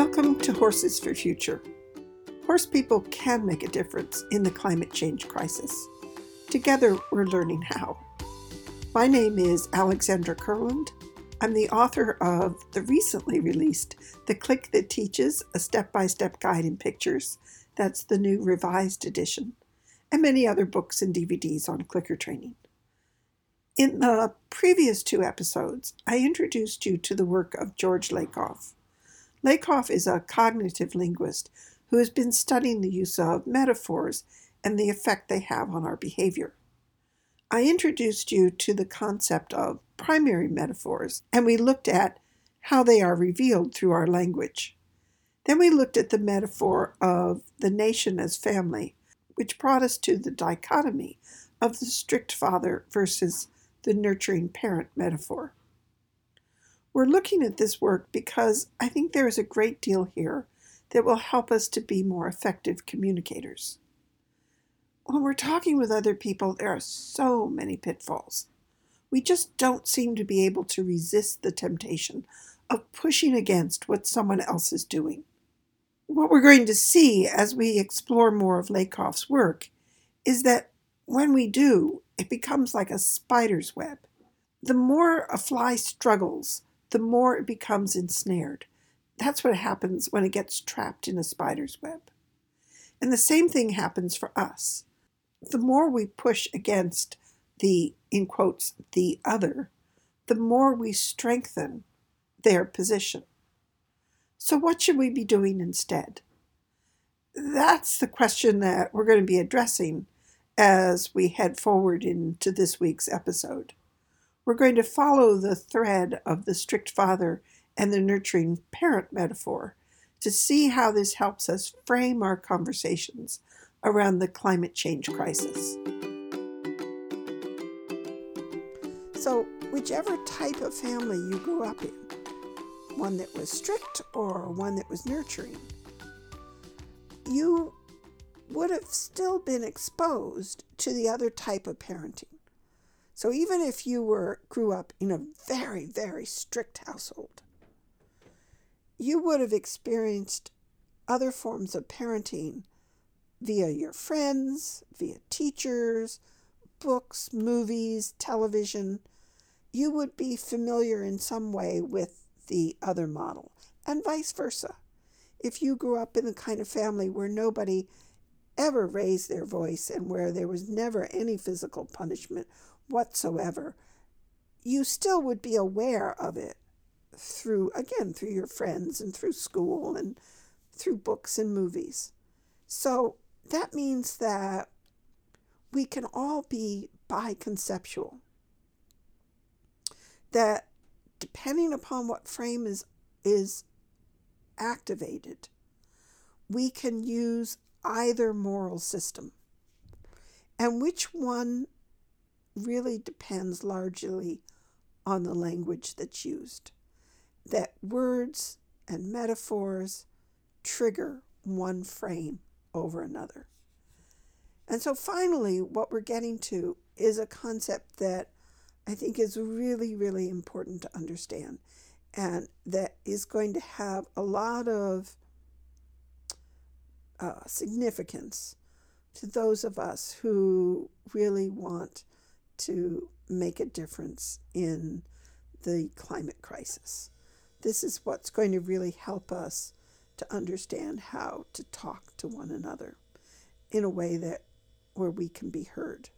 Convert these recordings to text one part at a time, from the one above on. Welcome to Horses for Future. Horse people can make a difference in the climate change crisis. Together, we're learning how. My name is Alexandra Kurland. I'm the author of the recently released The Click That Teaches, a step-by-step guide in pictures. That's the new revised edition, and many other books and DVDs on clicker training. In the previous two episodes, I introduced you to the work of George Lakoff. Lakoff is a cognitive linguist who has been studying the use of metaphors and the effect they have on our behavior. I introduced you to the concept of primary metaphors, and we looked at how they are revealed through our language. Then we looked at the metaphor of the nation as family, which brought us to the dichotomy of the strict father versus the nurturing parent metaphor. We're looking at this work because I think there is a great deal here that will help us to be more effective communicators. When we're talking with other people, there are so many pitfalls. We just don't seem to be able to resist the temptation of pushing against what someone else is doing. What we're going to see as we explore more of Lakoff's work is that when we do, it becomes like a spider's web. The more a fly struggles, the more it becomes ensnared. That's what happens when it gets trapped in a spider's web. And the same thing happens for us. The more we push against the, in quotes, the other, the more we strengthen their position. So what should we be doing instead? That's the question that we're going to be addressing as we head forward into this week's episode. We're going to follow the thread of the strict father and the nurturing parent metaphor to see how this helps us frame our conversations around the climate change crisis. So, whichever type of family you grew up in, one that was strict or one that was nurturing, you would have still been exposed to the other type of parenting. So even if you grew up in a very, very strict household, you would have experienced other forms of parenting via your friends, via teachers, books, movies, television. You would be familiar in some way with the other model, and vice versa. If you grew up in the kind of family where nobody ever raised their voice and where there was never any physical punishment whatsoever, you still would be aware of it through your friends and through school and through books and movies. So that means that we can all be biconceptual. That depending upon what frame is activated, we can use either moral system. And which one really depends largely on the language that's used. That words and metaphors trigger one frame over another. And so finally, what we're getting to is a concept that I think is really, really important to understand, and that is going to have a lot of significance to those of us who really want to make a difference in the climate crisis. This is what's going to really help us to understand how to talk to one another in a way that where we can be heard.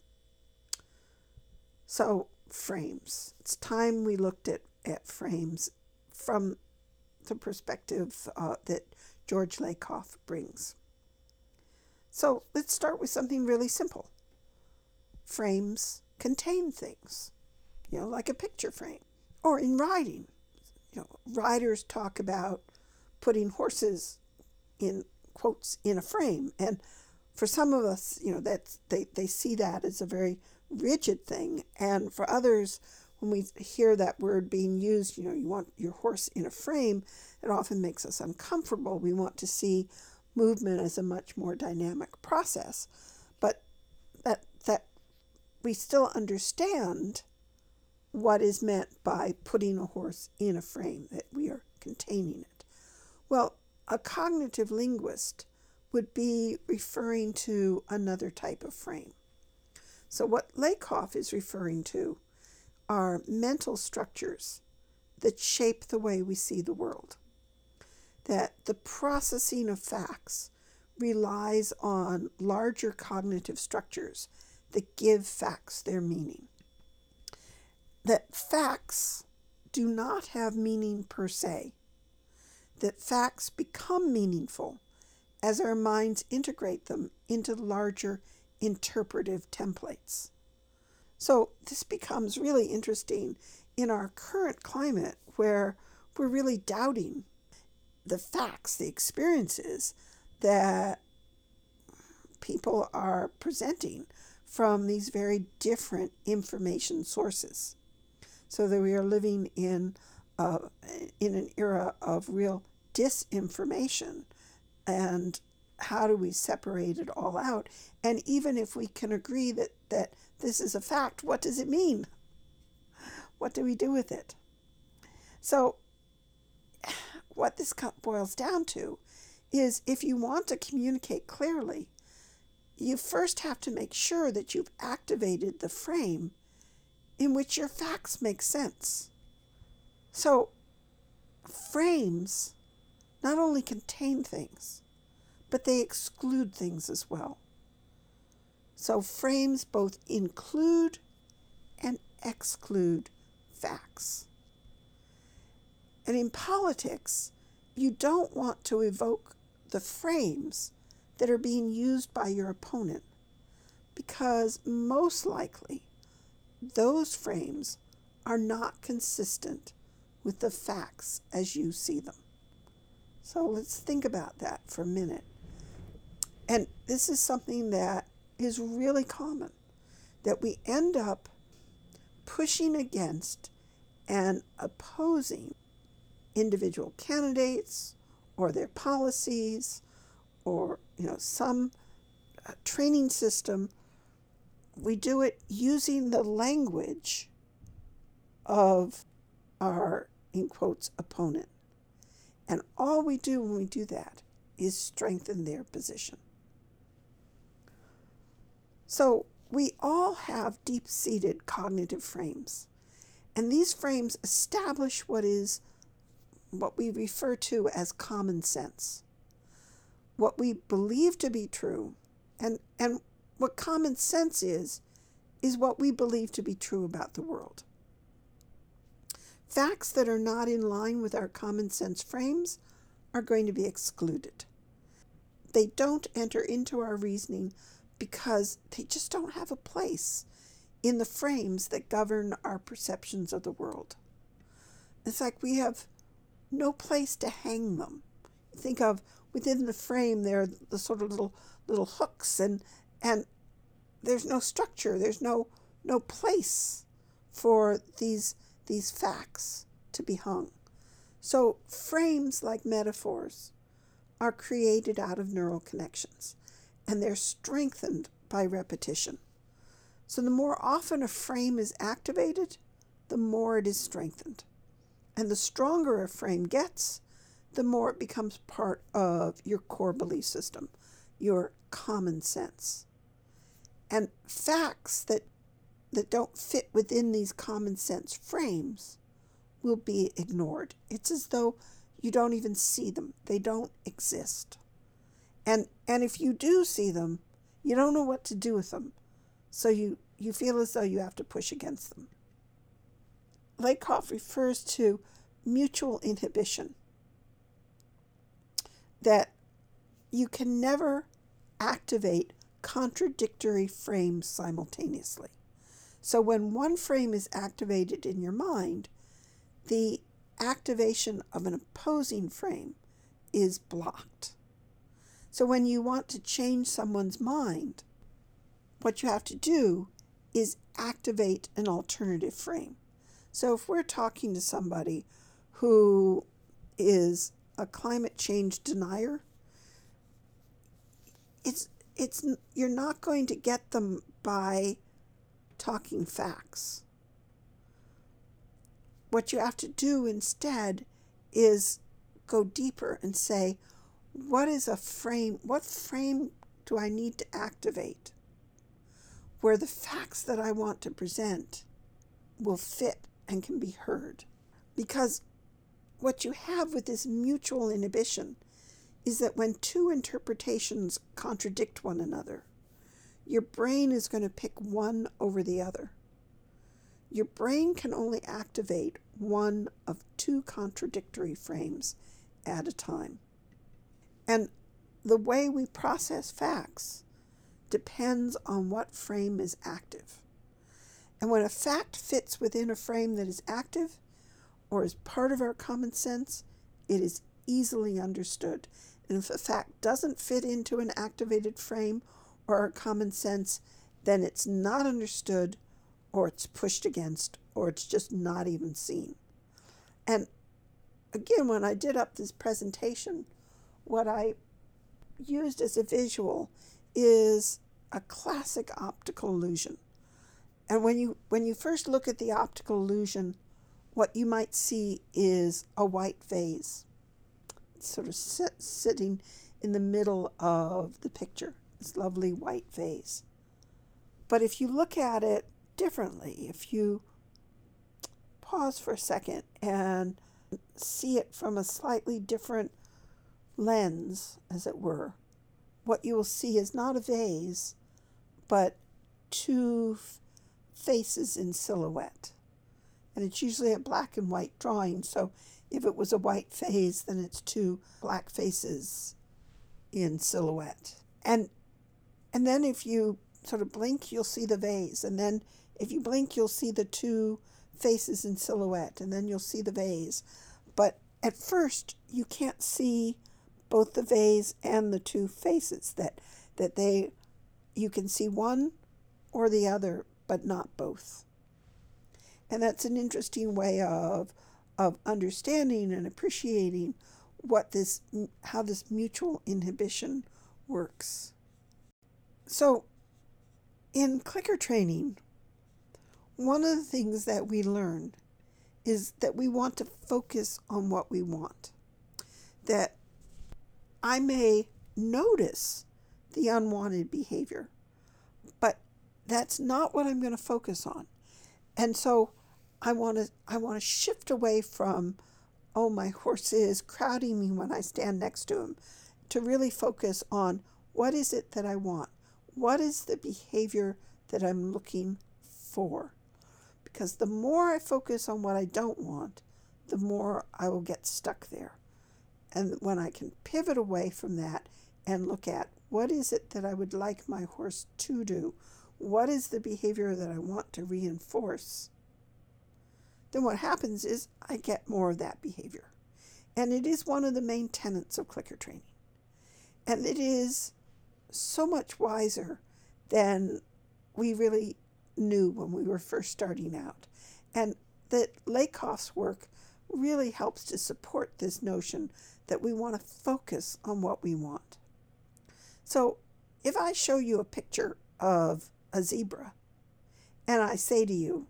So frames. It's time we looked at frames from the perspective that George Lakoff brings. So let's start with something really simple. Frames contain things, like a picture frame. Or in riding, riders talk about putting horses in, quotes, in a frame. And for some of us, they see that as a very rigid thing. And for others, when we hear that word being used, you want your horse in a frame, it often makes us uncomfortable. We want to see movement as a much more dynamic process. But that we still understand what is meant by putting a horse in a frame, that we are containing it. Well, A cognitive linguist would be referring to another type of frame. So what Lakoff is referring to are mental structures that shape the way we see the world, that the processing of facts relies on larger cognitive structures that give facts their meaning, that facts do not have meaning per se, that facts become meaningful as our minds integrate them into larger interpretive templates. So this becomes really interesting in our current climate, where we're really doubting the facts, the experiences that people are presenting from these very different information sources, so that we are living in an era of real disinformation. And how do we separate it all out? And even if we can agree that this is a fact, what does it mean? What do we do with it? So what this boils down to is, if you want to communicate clearly, you first have to make sure that you've activated the frame in which your facts make sense. So frames not only contain things, but they exclude things as well. So frames both include and exclude facts. And in politics, you don't want to evoke the frames that are being used by your opponent, because most likely those frames are not consistent with the facts as you see them. So let's think about that for a minute. And this is something that is really common, that we end up pushing against and opposing individual candidates or their policies, or some training system. We do it using the language of our, in quotes, opponent. And all we do when we do that is strengthen their position. So we all have deep-seated cognitive frames, and these frames establish what we refer to as common sense, what we believe to be true, and what common sense is what we believe to be true about the world. Facts that are not in line with our common sense frames are going to be excluded. They don't enter into our reasoning because they just don't have a place in the frames that govern our perceptions of the world. It's like we have no place to hang them. Think of within the frame, there are the sort of little hooks, and there's no structure, there's no place for these facts to be hung. So frames, like metaphors, are created out of neural connections, and they're strengthened by repetition. So the more often a frame is activated, the more it is strengthened. And the stronger a frame gets, the more it becomes part of your core belief system, your common sense. And facts that don't fit within these common sense frames will be ignored. It's as though you don't even see them. They don't exist. And if you do see them, you don't know what to do with them. So you feel as though you have to push against them. Lakoff refers to mutual inhibition, that you can never activate contradictory frames simultaneously. So when one frame is activated in your mind, the activation of an opposing frame is blocked. So when you want to change someone's mind, what you have to do is activate an alternative frame. So if we're talking to somebody who is a climate change denier, you're not going to get them by talking facts. What you have to do instead is go deeper and say, What is a frame? What frame do I need to activate where the facts that I want to present will fit and can be heard? Because what you have with this mutual inhibition is that when two interpretations contradict one another, your brain is going to pick one over the other. Your brain can only activate one of two contradictory frames at a time. And the way we process facts depends on what frame is active. And when a fact fits within a frame that is active or is part of our common sense, it is easily understood. And if a fact doesn't fit into an activated frame or our common sense, then it's not understood, or it's pushed against, or it's just not even seen. And again, when I did up this presentation, what I used as a visual is a classic optical illusion. And when you first look at the optical illusion, what you might see is a white vase sort of sitting in the middle of the picture, this lovely white vase. But if you look at it differently, if you pause for a second and see it from a slightly different lens, as it were, what you will see is not a vase, but two faces in silhouette. And it's usually a black and white drawing, so if it was a white vase, then it's two black faces in silhouette. And then if you sort of blink, you'll see the vase, and then if you blink, you'll see the two faces in silhouette, and then you'll see the vase. But at first, you can't see both the vase and the two faces, you can see one or the other, but not both. And that's an interesting way of understanding and appreciating how this mutual inhibition works. So in clicker training, one of the things that we learn is that we want to focus on what we want, that I may notice the unwanted behavior, but that's not what I'm going to focus on. And so I want to shift away from, oh, my horse is crowding me when I stand next to him, to really focus on what is it that I want? What is the behavior that I'm looking for? Because the more I focus on what I don't want, the more I will get stuck there. And when I can pivot away from that and look at what is it that I would like my horse to do, what is the behavior that I want to reinforce, then what happens is I get more of that behavior. And it is one of the main tenets of clicker training. And it is so much wiser than we really knew when we were first starting out. And that Lakoff's work really helps to support this notion that we want to focus on what we want. So if I show you a picture of a zebra and I say to you,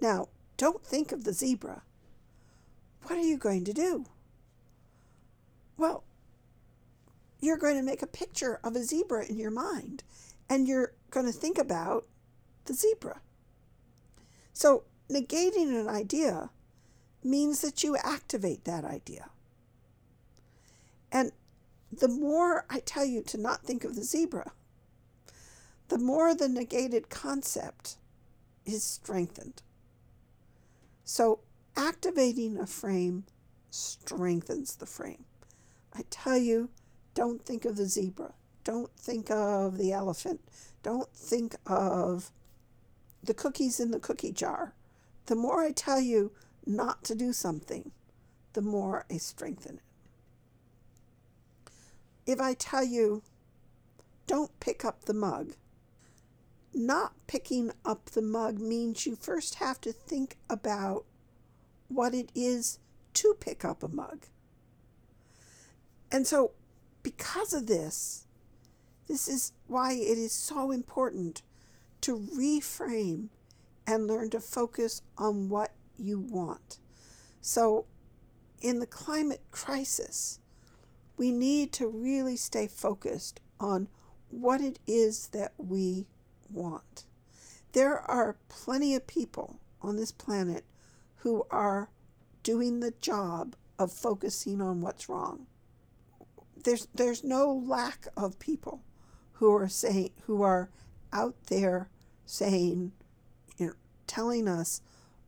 now don't think of the zebra, what are you going to do? Well, you're going to make a picture of a zebra in your mind, and you're going to think about the zebra. So negating an idea means that you activate that idea. And the more I tell you to not think of the zebra, the more the negated concept is strengthened. So activating a frame strengthens the frame. I tell you, don't think of the zebra. Don't think of the elephant. Don't think of the cookies in the cookie jar. The more I tell you not to do something, the more I strengthen it. If I tell you, don't pick up the mug, not picking up the mug means you first have to think about what it is to pick up a mug. And so because of this is why it is so important to reframe and learn to focus on what you want. So in the climate crisis, we need to really stay focused on what it is that we want. There are plenty of people on this planet who are doing the job of focusing on what's wrong. There's no lack of people who are out there saying, telling us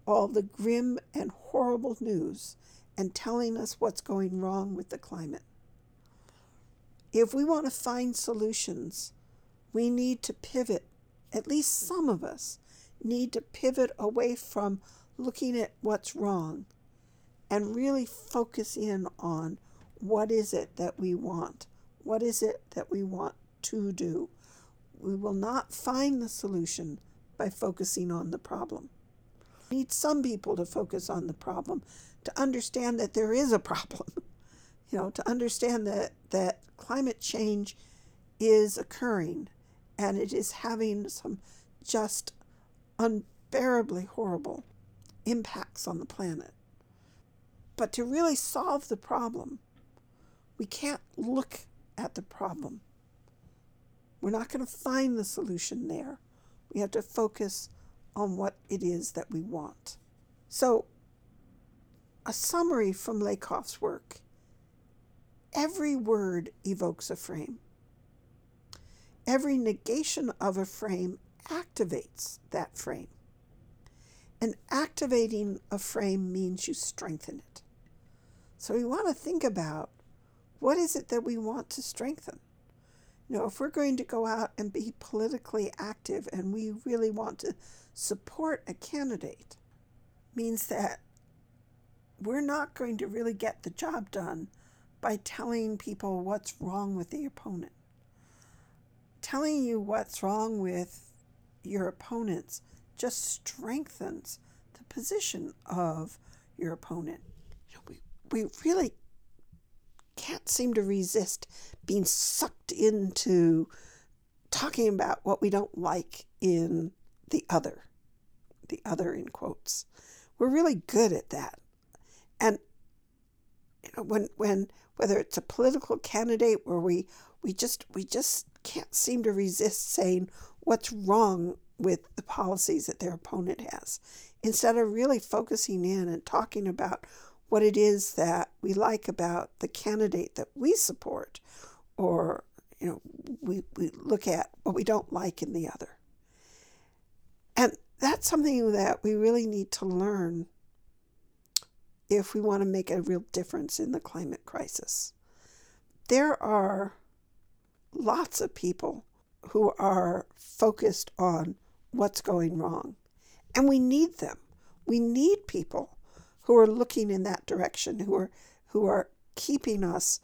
all the grim and horrible news and telling us what's going wrong with the climate. If we want to find solutions, we need to pivot. At least some of us need to pivot away from looking at what's wrong and really focus in on what is it that we want? What is it that we want to do? We will not find the solution by focusing on the problem. We need some people to focus on the problem, to understand that there is a problem, to understand that climate change is occurring and it is having some just unbearably horrible impacts on the planet. But to really solve the problem, we can't look at the problem. We're not going to find the solution there. We have to focus on what it is that we want. So, a summary from Lakoff's work. Every word evokes a frame. Every negation of a frame activates that frame. And activating a frame means you strengthen it. So we want to think about, what is it that we want to strengthen? If we're going to go out and be politically active and we really want to support a candidate, means that we're not going to really get the job done by telling people what's wrong with the opponent. Telling you what's wrong with your opponents just strengthens the position of your opponent. We really can't seem to resist being sucked into talking about what we don't like in the other in quotes. We're really good at that. And when whether it's a political candidate where we just can't seem to resist saying what's wrong with the policies that their opponent has, instead of really focusing in and talking about what it is that we like about the candidate that we support, or we look at what we don't like in the other. And that's something that we really need to learn if we want to make a real difference in the climate crisis. There are lots of people who are focused on what's going wrong, and we need them. We need people who are looking in that direction, who are keeping us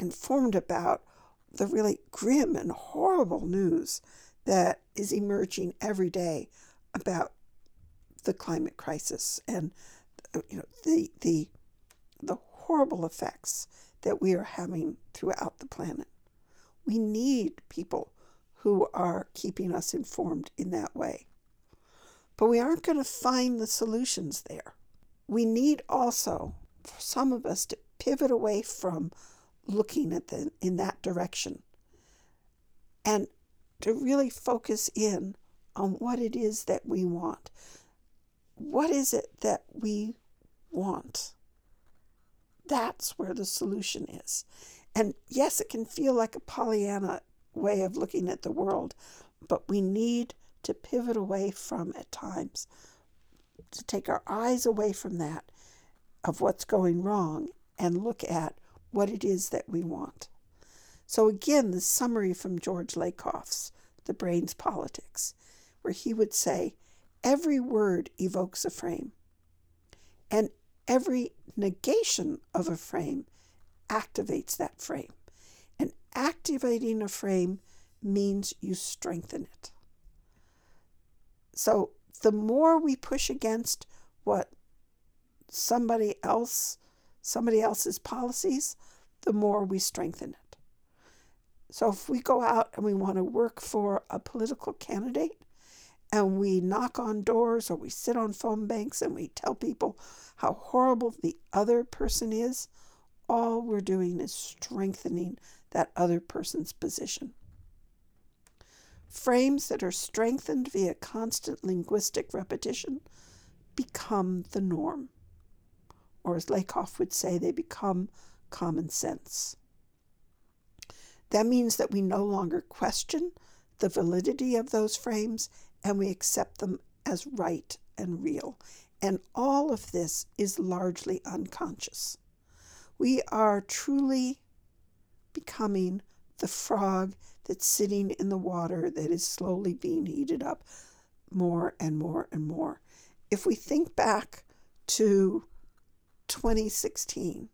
informed about the really grim and horrible news that is emerging every day about the climate crisis and the horrible effects that we are having throughout the planet. We need people who are keeping us informed in that way. But we aren't going to find the solutions there. We need also, for some of us, to pivot away from looking at them in that direction and to really focus in on what it is that we want. What is it that we want? That's where the solution is. And yes, it can feel like a Pollyanna way of looking at the world, but we need to pivot away from at times, to take our eyes away from that, of what's going wrong, and look at what it is that we want. So again, the summary from George Lakoff's The Brain's Politics, where he would say, every word evokes a frame, and every negation of a frame activates that frame. And activating a frame means you strengthen it. So the more we push against what somebody else's policies, the more we strengthen it. So if we go out and we want to work for a political candidate, and we knock on doors or we sit on phone banks and we tell people how horrible the other person is, all we're doing is strengthening that other person's position. Frames that are strengthened via constant linguistic repetition become the norm. Or as Lakoff would say, they become common sense. That means that we no longer question the validity of those frames, and we accept them as right and real. And all of this is largely unconscious. We are truly becoming the frog that's sitting in the water that is slowly being heated up more and more and more. If we think back to 2016,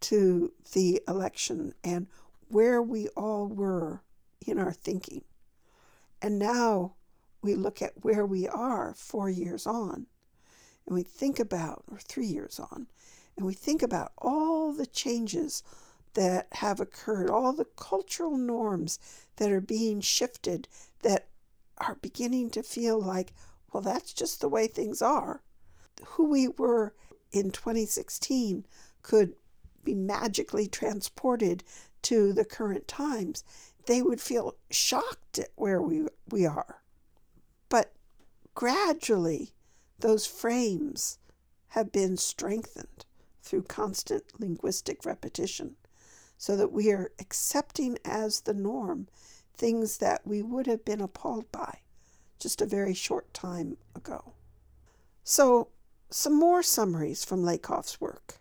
to the election and where we all were in our thinking, and now we look at where we are 4 years on, and we think about, or 3 years on, and we think about all the changes that have occurred, all the cultural norms that are being shifted, that are beginning to feel like, well, that's just the way things are. Who we were in 2016 could be magically transported to the current times. They would feel shocked at where we are. But gradually, those frames have been strengthened through constant linguistic repetition, so that we are accepting as the norm things that we would have been appalled by just a very short time ago. So, some more summaries from Lakoff's work.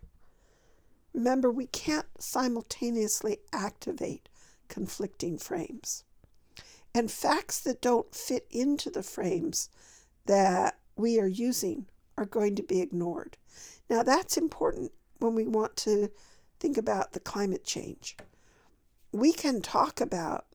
Remember, we can't simultaneously activate conflicting frames. And facts that don't fit into the frames that we are using are going to be ignored. Now, that's important when we want to think about the climate change. We can talk about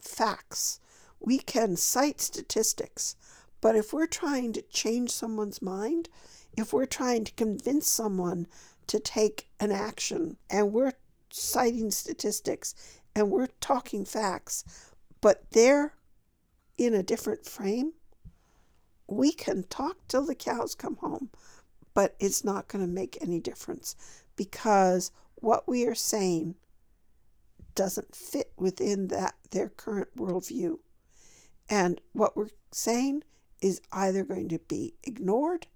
facts. We can cite statistics. But if we're trying to change someone's mind, if we're trying to convince someone to take an action, and we're citing statistics and we're talking facts, but they're in a different frame, we can talk till the cows come home, but it's not going to make any difference, because what we are saying doesn't fit within their current worldview. And what we're saying is either going to be ignored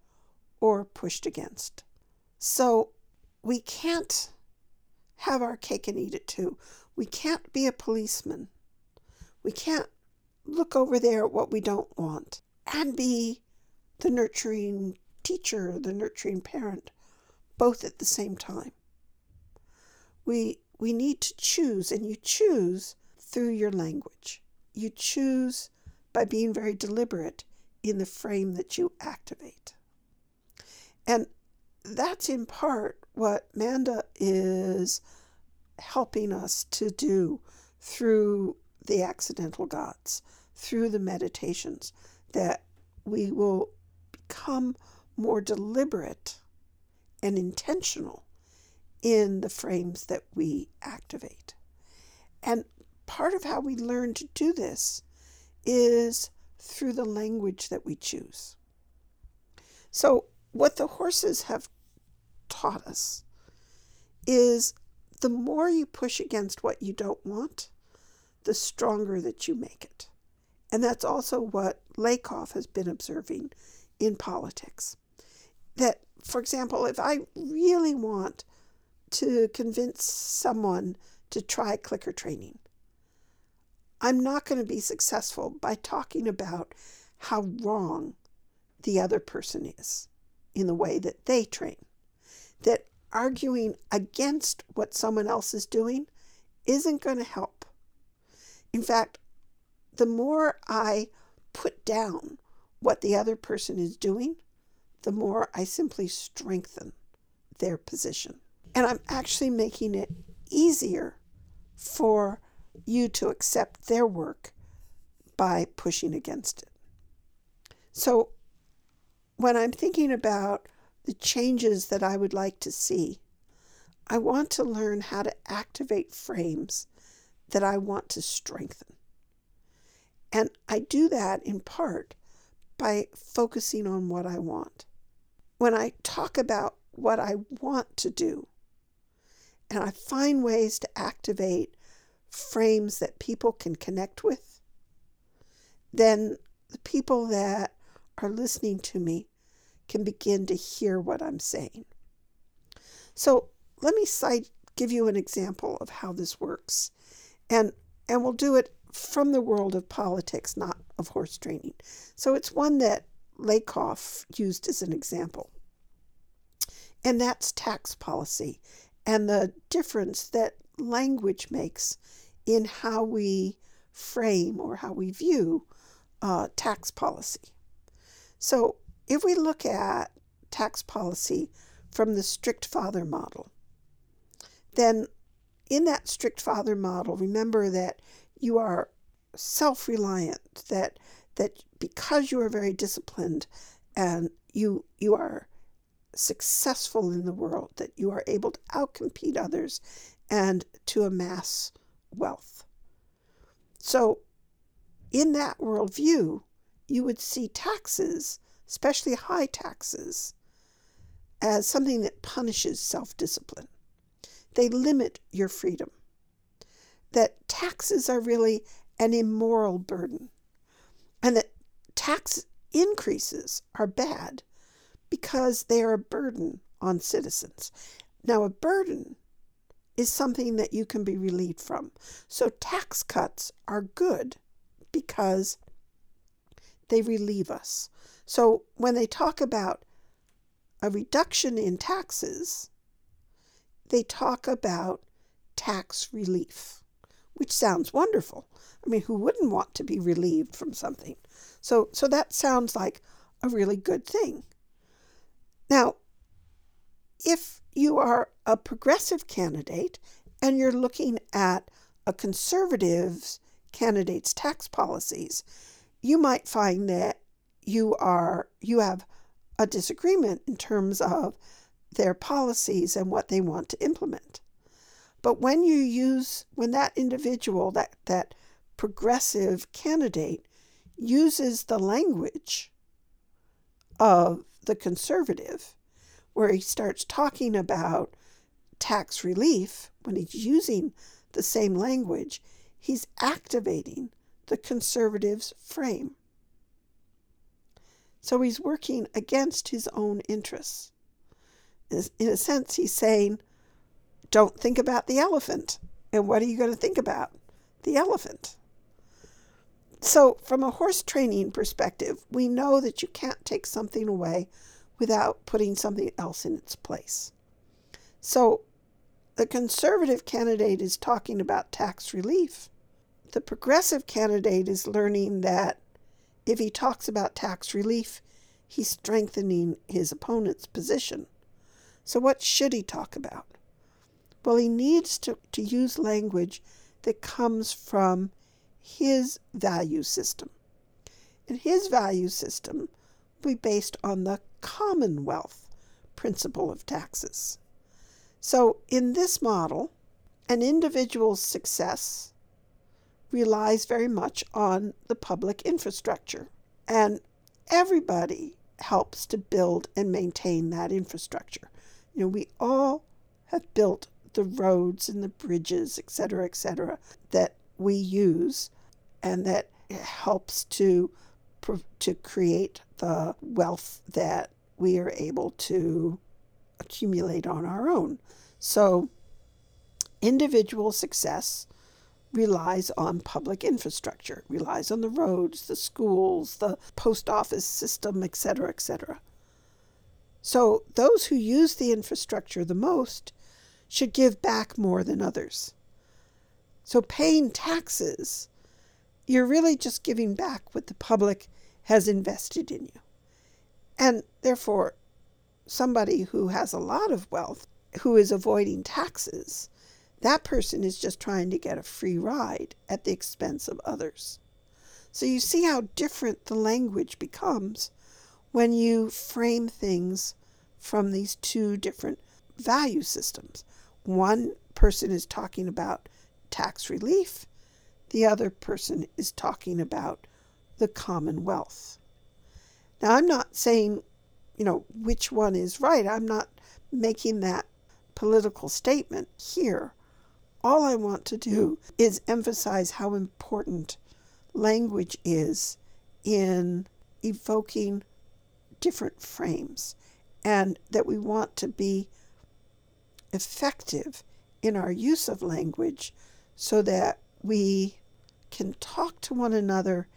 or pushed against. So we can't have our cake and eat it too. We can't be a policeman. We can't look over there at what we don't want and be the nurturing teacher, the nurturing parent, both at the same time. We need to choose, and you choose through your language. You choose by being very deliberate in the frame that you activate. And that's in part what Manda is helping us to do through the Accidental Gods, through the meditations, that we will become more deliberate and intentional in the frames that we activate. And part of how we learn to do this is through the language that we choose. So what the horses have taught us is the more you push against what you don't want, the stronger that you make it. And that's also what Lakoff has been observing in politics. That, for example, if I really want to convince someone to try clicker training, I'm not going to be successful by talking about how wrong the other person is in the way that they train. That arguing against what someone else is doing isn't going to help. In fact, the more I put down what the other person is doing, the more I simply strengthen their position. And I'm actually making it easier for you to accept their work by pushing against it. So when I'm thinking about the changes that I would like to see, I want to learn how to activate frames that I want to strengthen. And I do that in part by focusing on what I want. When I talk about what I want to do And I find ways to activate frames that people can connect with. Then the people that are listening to me can begin to hear what I'm saying. So let me give you an example of how this works. And we'll do it from the world of politics, not of horse training. So it's one that Lakoff used as an example. And that's tax policy and the difference that language makes in how we frame or how we view tax policy. So if we look at tax policy from the strict father model, then in that strict father model, remember that you are self-reliant, that because you are very disciplined and you are successful in the world, that you are able to outcompete others and to amass wealth. So in that worldview, you would see taxes, especially high taxes, as something that punishes self-discipline. They limit your freedom. That taxes are really an immoral burden, and that tax increases are bad because they are a burden on citizens. Now, a burden is something that you can be relieved from. So tax cuts are good because they relieve us. So when they talk about a reduction in taxes, they talk about tax relief, which sounds wonderful. I mean, who wouldn't want to be relieved from something? So that sounds like a really good thing. Now, if you are a progressive candidate and you're looking at a conservative candidate's tax policies, you might find that you have a disagreement in terms of their policies and what they want to implement. But when that individual, that progressive candidate uses the language of the conservative, where he starts talking about tax relief, when he's using the same language, he's activating the conservative's frame. So he's working against his own interests. In a sense, he's saying, don't think about the elephant. And what are you going to think about? The elephant. So from a horse training perspective, we know that you can't take something away without putting something else in its place. So the conservative candidate is talking about tax relief. The progressive candidate is learning that if he talks about tax relief, he's strengthening his opponent's position. So what should he talk about? Well, he needs to use language that comes from his value system. And his value system will be based on the Commonwealth principle of taxes. So in this model, an individual's success relies very much on the public infrastructure, and everybody helps to build and maintain that infrastructure. You know, we all have built the roads and the bridges, et cetera, that we use, and that helps to create the wealth that we are able to accumulate on our own. So individual success relies on public infrastructure, relies on the roads, the schools, the post office system, et cetera. So those who use the infrastructure the most should give back more than others. So paying taxes, you're really just giving back what the public has invested in you. And therefore, somebody who has a lot of wealth, who is avoiding taxes, that person is just trying to get a free ride at the expense of others. So you see how different the language becomes when you frame things from these two different value systems. One person is talking about tax relief. The other person is talking about the Commonwealth. Now, I'm not saying, which one is right. I'm not making that political statement here. All I want to do is emphasize how important language is in evoking different frames, and that we want to be effective in our use of language so that we can talk to one another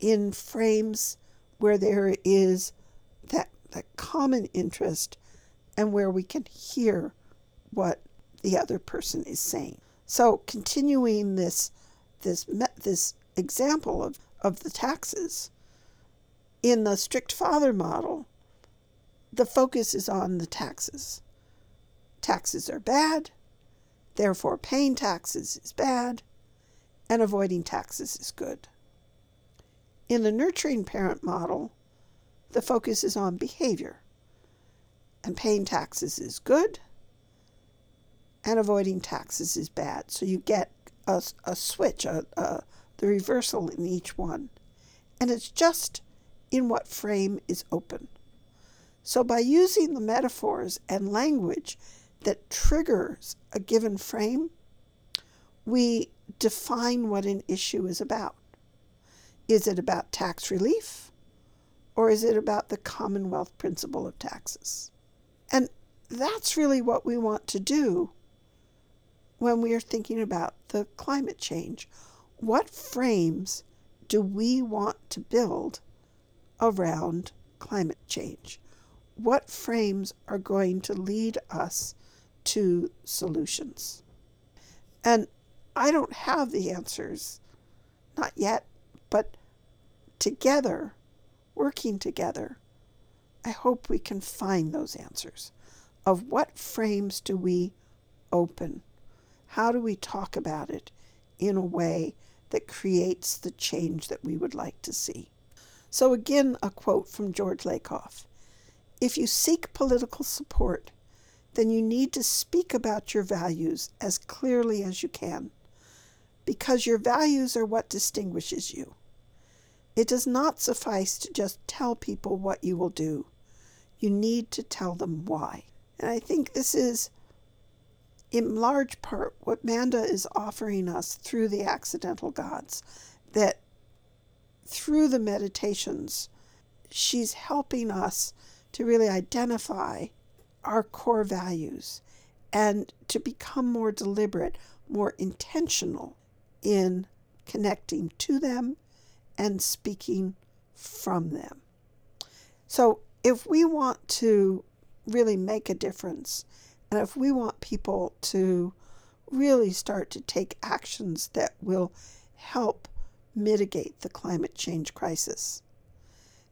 in frames where there is that common interest and where we can hear what the other person is saying. So continuing this example of the taxes, in the strict father model, the focus is on the taxes. Taxes are bad, therefore paying taxes is bad, and avoiding taxes is good. In the nurturing parent model, the focus is on behavior, and paying taxes is good, and avoiding taxes is bad. So you get a switch, the reversal in each one. And it's just in what frame is open. So by using the metaphors and language that triggers a given frame, we define what an issue is about. Is it about tax relief, or is it about the Commonwealth principle of taxes? And that's really what we want to do when we are thinking about the climate change. What frames do we want to build around climate change? What frames are going to lead us to solutions? And I don't have the answers, not yet, but together, working together, I hope we can find those answers of what frames do we open? How do we talk about it in a way that creates the change that we would like to see? So again, a quote from George Lakoff. If you seek political support, then you need to speak about your values as clearly as you can, because your values are what distinguishes you. It does not suffice to just tell people what you will do. You need to tell them why. And I think this is, in large part, what Manda is offering us through the Accidental Gods, that through the meditations, she's helping us to really identify our core values and to become more deliberate, more intentional in connecting to them and speaking from them. So if we want to really make a difference, and if we want people to really start to take actions that will help mitigate the climate change crisis,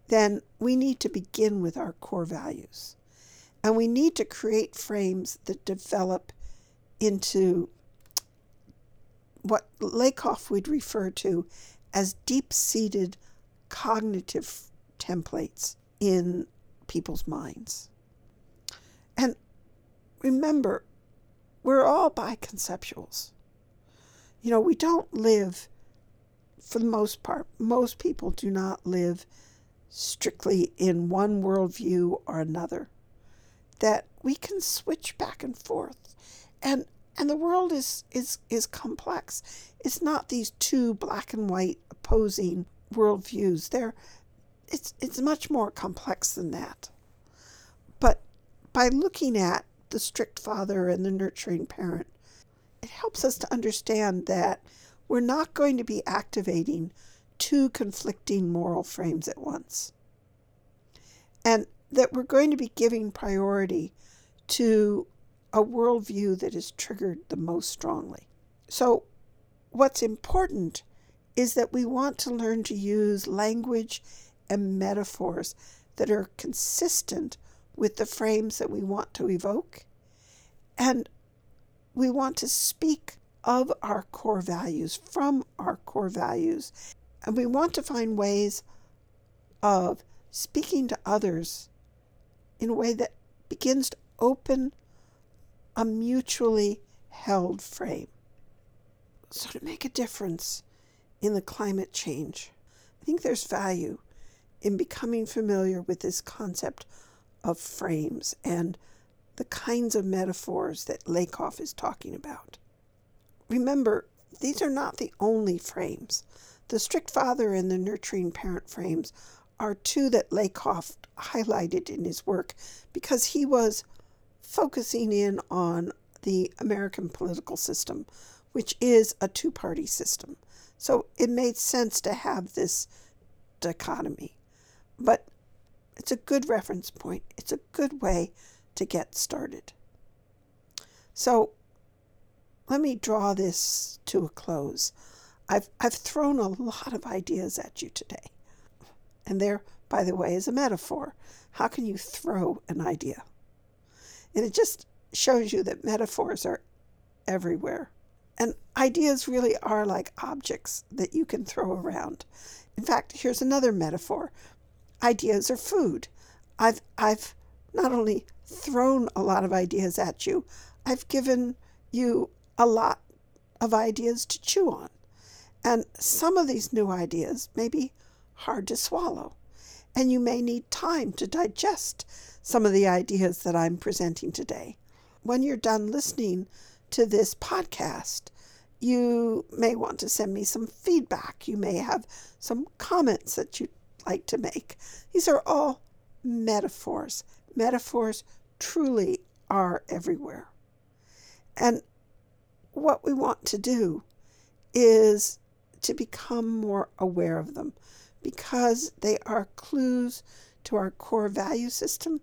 then we need to begin with our core values. And we need to create frames that develop into what Lakoff would refer to as deep-seated cognitive templates in people's minds. And remember, we're all biconceptuals. You know, we don't live, for the most part, most people do not live strictly in one worldview or another, that we can switch back and forth. And the world is complex. It's not these two black and white opposing worldviews. It's much more complex than that. But by looking at the strict father and the nurturing parent, it helps us to understand that we're not going to be activating two conflicting moral frames at once, and that we're going to be giving priority to a worldview that is triggered the most strongly. So what's important is that we want to learn to use language and metaphors that are consistent with the frames that we want to evoke, and we want to speak of our core values, from our core values, and we want to find ways of speaking to others in a way that begins to open a mutually held frame. So to make a difference in the climate change, I think there's value in becoming familiar with this concept of frames and the kinds of metaphors that Lakoff is talking about. Remember, these are not the only frames. The strict father and the nurturing parent frames are two that Lakoff highlighted in his work because he was focusing in on the American political system, which is a two-party system. So it made sense to have this dichotomy. But it's a good reference point. It's a good way to get started. So let me draw this to a close. I've thrown a lot of ideas at you today. And there, by the way, is a metaphor. How can you throw an idea? And it just shows you that metaphors are everywhere. And ideas really are like objects that you can throw around. In fact, here's another metaphor. Ideas are food. I've not only thrown a lot of ideas at you, I've given you a lot of ideas to chew on. And some of these new ideas may be hard to swallow. And you may need time to digest some of the ideas that I'm presenting today. When you're done listening to this podcast, you may want to send me some feedback. You may have some comments that you'd like to make. These are all metaphors. Metaphors truly are everywhere. And what we want to do is to become more aware of them, because they are clues to our core value system.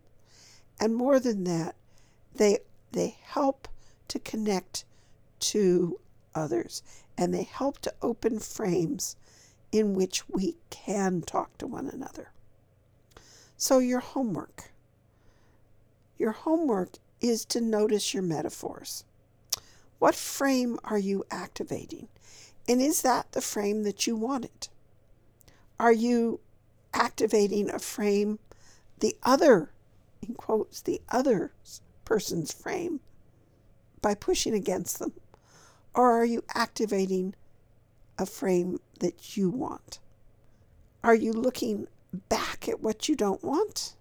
And more than that, they help to connect to others, and they help to open frames in which we can talk to one another. So your homework is to notice your metaphors. What frame are you activating? And is that the frame that you wanted? Are you activating a frame, the other, in quotes, the other person's frame, by pushing against them? Or are you activating a frame that you want? Are you looking back at what you don't want?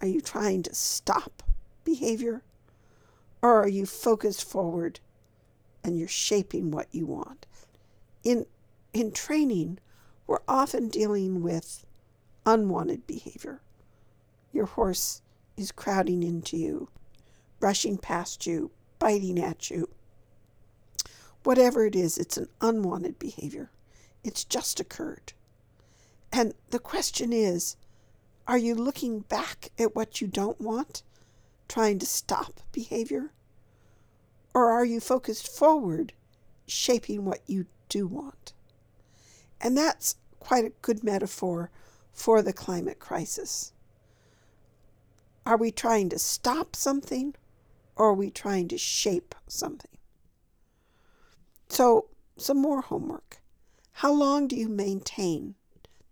Are you trying to stop behavior? Or are you focused forward and you're shaping what you want? In training, we're often dealing with unwanted behavior. Your horse is crowding into you, brushing past you, biting at you. Whatever it is, it's an unwanted behavior. It's just occurred. And the question is, are you looking back at what you don't want, trying to stop behavior? Or are you focused forward, shaping what you do want? And that's quite a good metaphor for the climate crisis. Are we trying to stop something, or are we trying to shape something? So, some more homework. How long do you maintain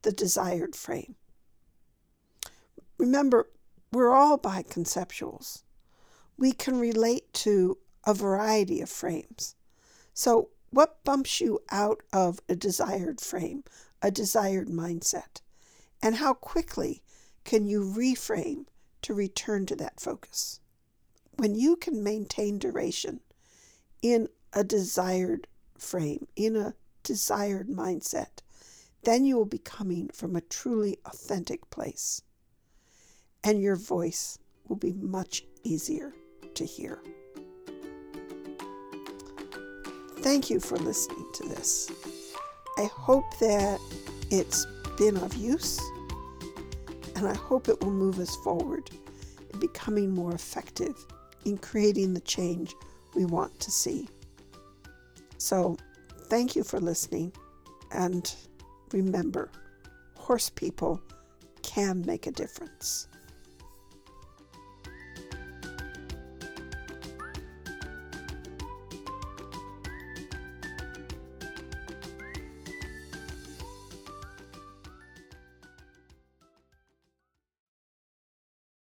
the desired frame? Remember, we're all biconceptuals. We can relate to a variety of frames. So, what bumps you out of a desired frame, a desired mindset? And how quickly can you reframe to return to that focus? When you can maintain duration in a desired frame, in a desired mindset, then you will be coming from a truly authentic place. And your voice will be much easier to hear. Thank you for listening to this. I hope that it's been of use, and I hope it will move us forward in becoming more effective in creating the change we want to see. So, thank you for listening, and remember, horse people can make a difference.